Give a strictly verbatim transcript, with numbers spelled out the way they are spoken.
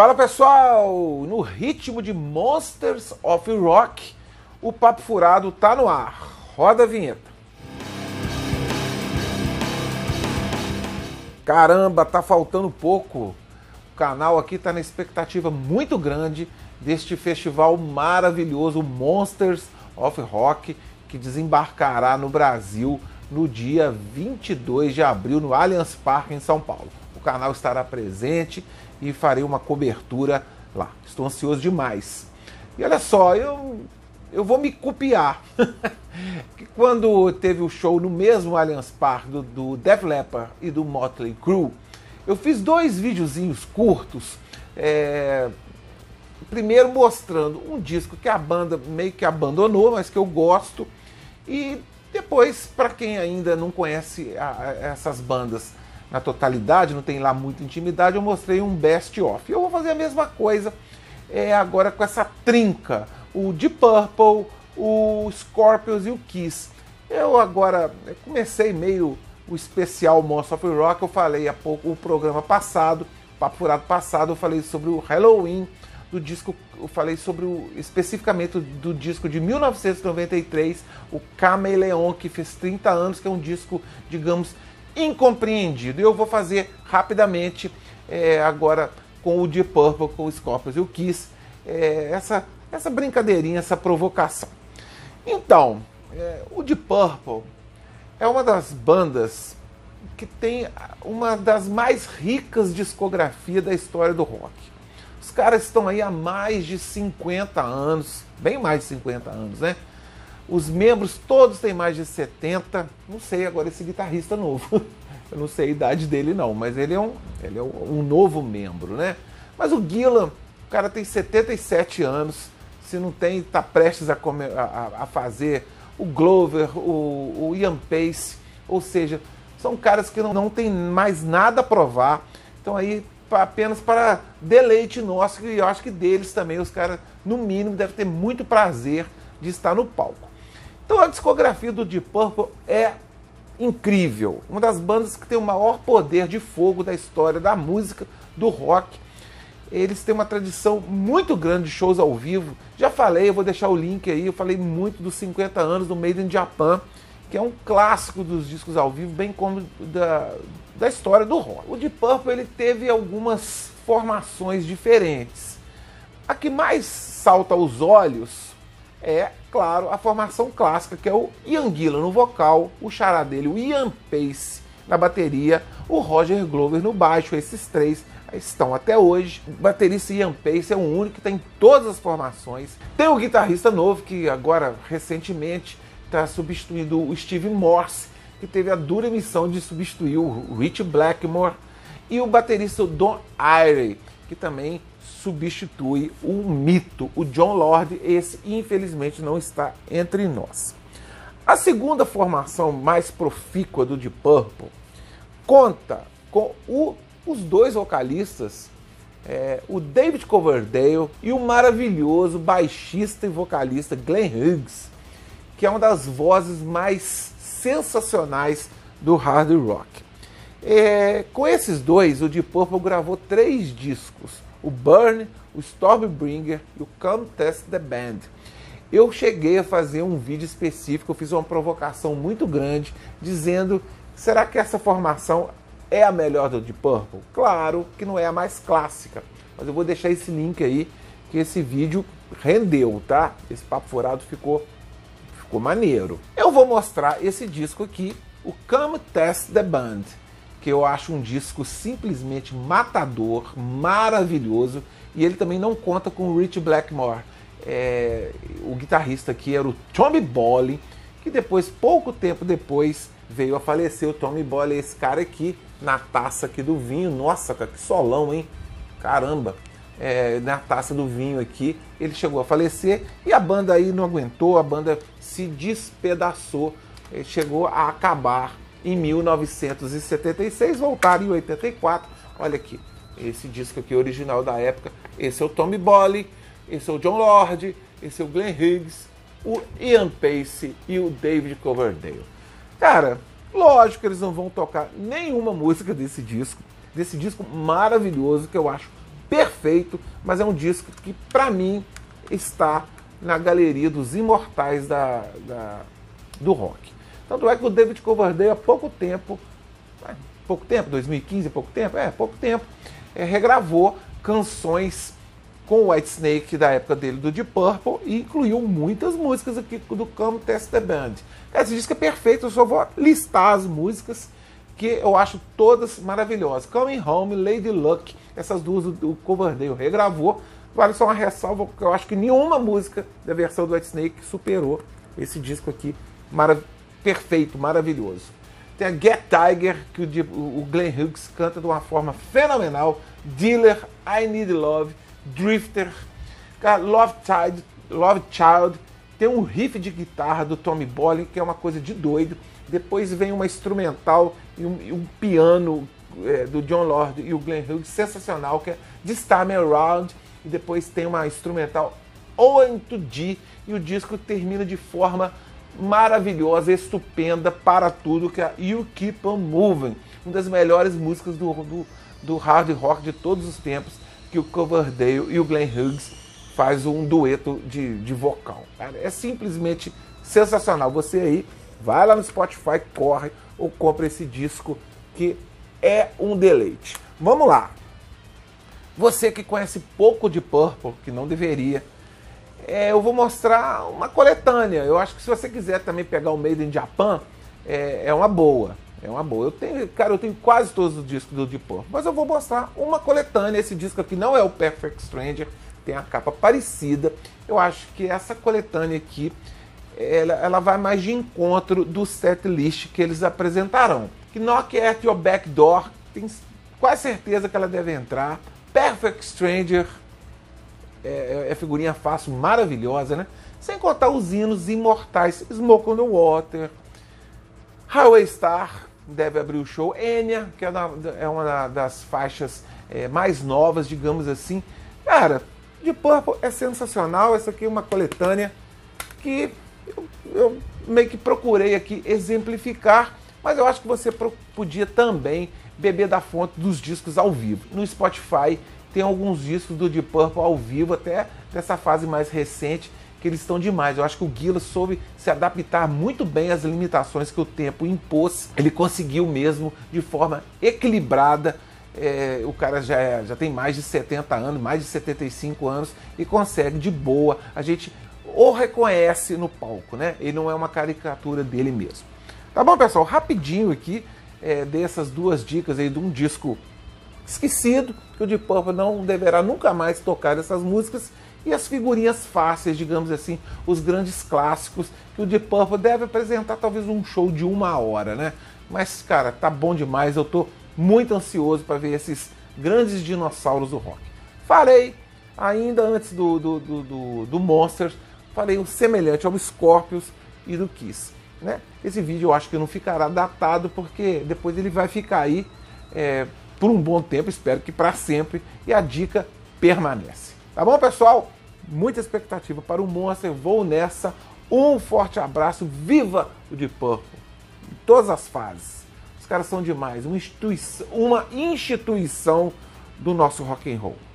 Fala pessoal, no ritmo de Monsters of Rock, o Papo Furado tá no ar. Roda a vinheta. Caramba, tá faltando pouco. O canal aqui tá na expectativa muito grande deste festival maravilhoso Monsters of Rock, que desembarcará no Brasil no dia vinte e dois de abril no Allianz Parque em São Paulo. O canal estará presente e farei uma cobertura lá. Estou ansioso demais. E olha só, eu, eu vou me copiar. Que quando teve o show no mesmo Allianz Parque do, do Def Leppard e do Motley Crue, eu fiz dois videozinhos curtos. É... Primeiro mostrando um disco que a banda meio que abandonou, mas que eu gosto. E depois, para quem ainda não conhece a, a, essas bandas, na totalidade, não tem lá muita intimidade, eu mostrei um best-of. Eu vou fazer a mesma coisa é, agora com essa trinca, o Deep Purple, o Scorpions e o Kiss. Eu agora eu comecei meio o especial Monsters of Rock, eu falei há pouco, o programa passado, o Papo Furado passado, eu falei sobre o Halloween, do disco, eu falei sobre o, especificamente do disco de mil novecentos e noventa e três, o Chameleon, que fez trinta anos, que é um disco, digamos, incompreendido. Eu vou fazer rapidamente é, agora com o Deep Purple, com o Scorpions e o Kiss, é, essa, essa brincadeirinha, essa provocação. Então, é, o Deep Purple é uma das bandas que tem uma das mais ricas discografias da história do rock. Os caras estão aí há mais de cinquenta anos, bem mais de cinquenta anos, né? Os membros todos têm mais de setenta, não sei agora esse guitarrista novo, eu não sei a idade dele não, mas ele é um, ele é um novo membro, né? Mas o Gillan, o cara tem setenta e sete anos, se não tem, tá prestes a, comer, a, a fazer, o Glover, o, o Ian Pace, ou seja, são caras que não, não tem mais nada a provar, então aí apenas para deleite nosso, e eu acho que deles também, os caras no mínimo devem ter muito prazer de estar no palco. Então a discografia do Deep Purple é incrível. Uma das bandas que tem o maior poder de fogo da história da música, do rock. Eles têm uma tradição muito grande de shows ao vivo. Já falei, eu vou deixar o link aí, eu falei muito dos cinquenta anos do Made in Japan, que é um clássico dos discos ao vivo, bem como da, da história do rock. O Deep Purple ele teve algumas formações diferentes. A que mais salta aos olhos é, claro, a formação clássica, que é o Ian Gillan no vocal, o xará dele, o Ian Pace na bateria, o Roger Glover no baixo. Esses três estão até hoje. O baterista Ian Pace é o único que tem tá todas as formações. Tem o guitarrista novo, que agora, recentemente, está substituindo o Steve Morse, que teve a dura missão de substituir o Ritchie Blackmore, e o baterista Don Airey, que também substitui o mito, o John Lord. Esse infelizmente não está entre nós. A segunda formação mais profícua do Deep Purple conta com o, os dois vocalistas, é, o David Coverdale e o maravilhoso baixista e vocalista Glenn Hughes, que é uma das vozes mais sensacionais do hard rock. É, com esses dois, o Deep Purple gravou três discos: o Burn, o Stormbringer e o Come Taste the Band. Eu cheguei a fazer um vídeo específico, eu fiz uma provocação muito grande, dizendo, será que essa formação é a melhor do Deep Purple? Claro que não é a mais clássica, mas eu vou deixar esse link aí, que esse vídeo rendeu, tá? Esse Papo Furado ficou, ficou maneiro. Eu vou mostrar esse disco aqui, o Come Taste the Band, que eu acho um disco simplesmente matador, maravilhoso, e ele também não conta com o Ritchie Blackmore. É, o guitarrista aqui era o Tommy Bolin, que depois, pouco tempo depois, veio a falecer. O Tommy Bolin é esse cara aqui, na taça aqui do vinho, nossa, cara, que solão, hein? Caramba! É, na taça do vinho aqui, ele chegou a falecer, e a banda aí não aguentou, a banda se despedaçou, chegou a acabar em mil novecentos e setenta e seis, voltaram em oitenta e quatro. Olha aqui, esse disco aqui original da época. Esse é o Tommy Bolin, esse é o John Lord, esse é o Glenn Hughes, o Ian Pace e o David Coverdale. Cara, lógico que eles não vão tocar nenhuma música desse disco, desse disco maravilhoso que eu acho perfeito, mas é um disco que, para mim, está na galeria dos imortais da, da, do rock. Tanto é que o David Coverdale, há pouco tempo, pouco tempo, dois mil e quinze, pouco tempo, é, pouco tempo, é, regravou canções com o Whitesnake da época dele do Deep Purple e incluiu muitas músicas aqui do Come Taste the Band. Esse disco é perfeito, eu só vou listar as músicas que eu acho todas maravilhosas. Coming Home, Lady Luck, essas duas o Coverdale regravou. Vale só uma ressalva, porque eu acho que nenhuma música da versão do Whitesnake superou esse disco aqui marav- perfeito, maravilhoso. Tem a Get Tiger, que o Glenn Hughes canta de uma forma fenomenal. Dealer, I Need Love, Drifter, Love Child, Love Child, tem um riff de guitarra do Tommy Bolin, que é uma coisa de doido. Depois vem uma instrumental e um, e um piano é, do John Lord e o Glenn Hughes, sensacional, que é This Time Around. E depois tem uma instrumental Owen to G, e o disco termina de forma maravilhosa, estupenda, para tudo, que é You Keep On Moving, uma das melhores músicas do, do, do hard rock de todos os tempos, que o Coverdale e o Glenn Hughes faz um dueto de, de vocal. Cara, é simplesmente sensacional. Você aí, vai lá no Spotify, corre ou compra esse disco que é um deleite. Vamos lá. Você que conhece pouco de Purple, que não deveria, é, eu vou mostrar uma coletânea. Eu acho que se você quiser também pegar o Made in Japan, é, é uma boa. É uma boa. Eu tenho, cara, eu tenho quase todos os discos do Deep Purple, mas eu vou mostrar uma coletânea. Esse disco aqui não é o Perfect Stranger, tem a capa parecida. Eu acho que essa coletânea aqui, ela, ela vai mais de encontro do set list que eles apresentarão. Que Knock at Your Back Door, tenho quase certeza que ela deve entrar. Perfect Stranger é, é figurinha fácil, maravilhosa, né? Sem contar os hinos imortais, Smoke on the Water, Highway Star, deve abrir o show. Enya, que é uma, é uma das faixas é, mais novas, digamos assim. Cara, Deep Purple é sensacional. Essa aqui é uma coletânea que eu, eu meio que procurei aqui exemplificar, mas eu acho que você podia também beber da fonte dos discos ao vivo. No Spotify tem alguns discos do Deep Purple ao vivo, até dessa fase mais recente, que eles estão demais. Eu acho que o Gillan soube se adaptar muito bem às limitações que o tempo impôs. Ele conseguiu mesmo, de forma equilibrada. É, o cara já, é, já tem mais de setenta anos, mais de setenta e cinco anos, e consegue de boa. A gente o reconhece no palco, né? Ele não é uma caricatura dele mesmo. Tá bom, pessoal? Rapidinho aqui, é, dei essas duas dicas aí de um disco esquecido, que o Deep Purple não deverá nunca mais tocar essas músicas, e as figurinhas fáceis, digamos assim, os grandes clássicos que o Deep Purple deve apresentar, talvez um show de uma hora, né? Mas, cara, tá bom demais, eu tô muito ansioso para ver esses grandes dinossauros do rock. Falei, ainda antes do, do, do, do, do Monsters, falei o semelhante ao Scorpions e do Kiss, né? Esse vídeo eu acho que não ficará datado, porque depois ele vai ficar aí é, por um bom tempo, espero que para sempre, e a dica permanece. Tá bom, pessoal? Muita expectativa para o Monster, vou nessa. Um forte abraço, viva o Deep Purple, em todas as fases. Os caras são demais, uma instituição, uma instituição do nosso rock and roll.